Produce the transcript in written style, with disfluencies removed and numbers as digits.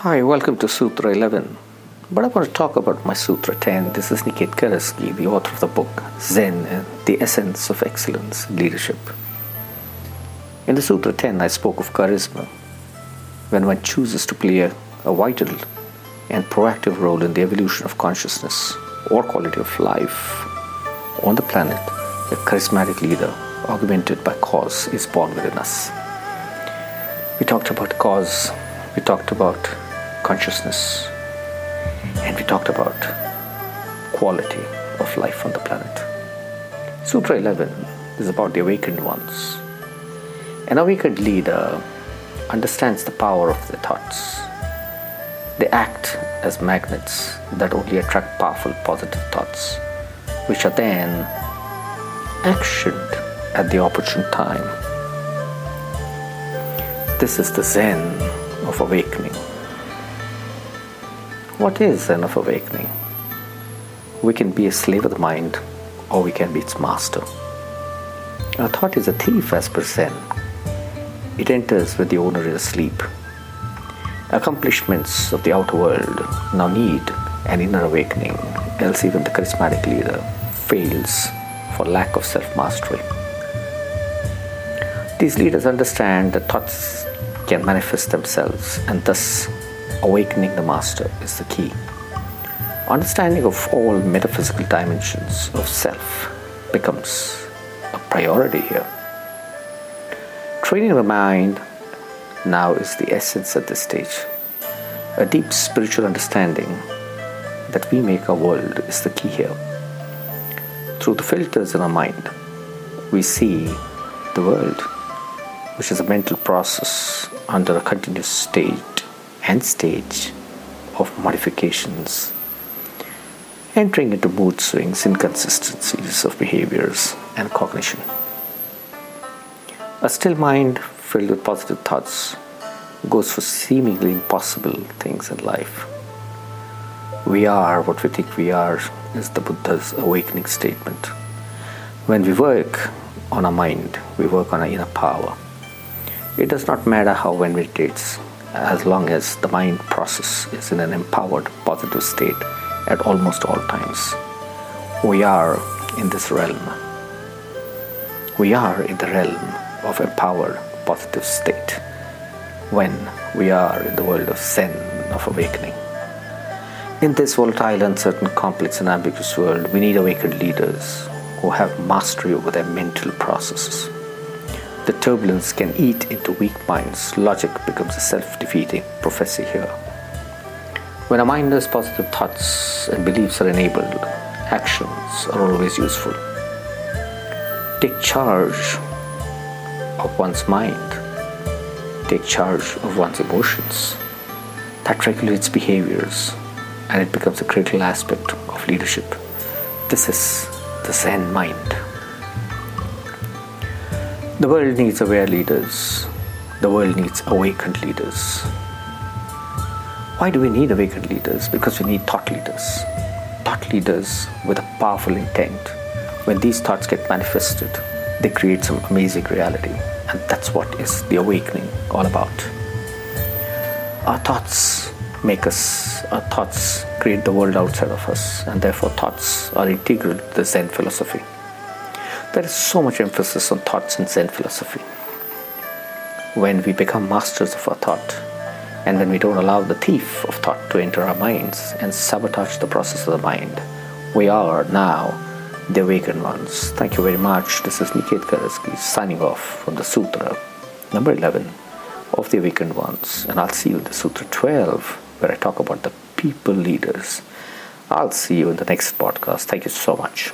Hi, welcome to Sutra 11. But I want to talk about my Sutra 10. This is Nikit Karaski, the author of the book Zen and the Essence of Excellence in Leadership. In the Sutra 10, I spoke of charisma. When one chooses to play a vital and proactive role in the evolution of consciousness or quality of life on the planet, a charismatic leader augmented by cause is born within us. We talked about cause, we talked about consciousness, and we talked about quality of life on the planet. Sutra 11 is about the awakened ones. An awakened leader understands the power of their thoughts. They act as magnets that only attract powerful positive thoughts, which are then actioned at the opportune time. This is the Zen of awakening. What is Zen of awakening? We can be a slave of the mind, or we can be its master. A thought is a thief as per Zen. It enters when the owner is asleep. Accomplishments of the outer world now need an inner awakening, else even the charismatic leader fails for lack of self-mastery. These leaders understand that thoughts can manifest themselves, and thus awakening the master is the key. Understanding of all metaphysical dimensions of self becomes a priority here. Training the mind now is the essence at this stage. A deep spiritual understanding that we make our world is the key here. Through the filters in our mind, we see the world, which is a mental process under a continuous stage of modifications, entering into mood swings, inconsistencies of behaviors and cognition. A still mind filled with positive thoughts goes for seemingly impossible things in life. We are what we think we are is the Buddha's awakening statement. When we work on our mind, we work on our inner power. It does not matter how one meditates, as long as the mind process is in an empowered, positive state at almost all times. We are in this realm. We are in the realm of empowered, positive state when we are in the world of Zen of awakening. In this volatile, uncertain, complex and ambiguous world, we need awakened leaders who have mastery over their mental processes. The turbulence can eat into weak minds. Logic becomes a self-defeating prophecy here. When a mind has positive thoughts and beliefs are enabled, actions are always useful. Take charge of one's mind. Take charge of one's emotions. That regulates behaviors, and it becomes a critical aspect of leadership. This is the Zen mind. The world needs aware leaders. The world needs awakened leaders. Why do we need awakened leaders? Because we need thought leaders. Thought leaders with a powerful intent. When these thoughts get manifested, they create some amazing reality. And that's what is the awakening all about. Our thoughts make us. Our thoughts create the world outside of us, and therefore thoughts are integral to the Zen philosophy. There is so much emphasis on thoughts in Zen philosophy. When we become masters of our thought, and when we don't allow the thief of thought to enter our minds and sabotage the process of the mind, we are now the awakened ones. Thank you very much. This is Nikit Karaski signing off from the Sutra number 11 of the Awakened Ones, and I'll see you in the Sutra 12. Where I talk about the people leaders. I'll see you in the next podcast. Thank you so much.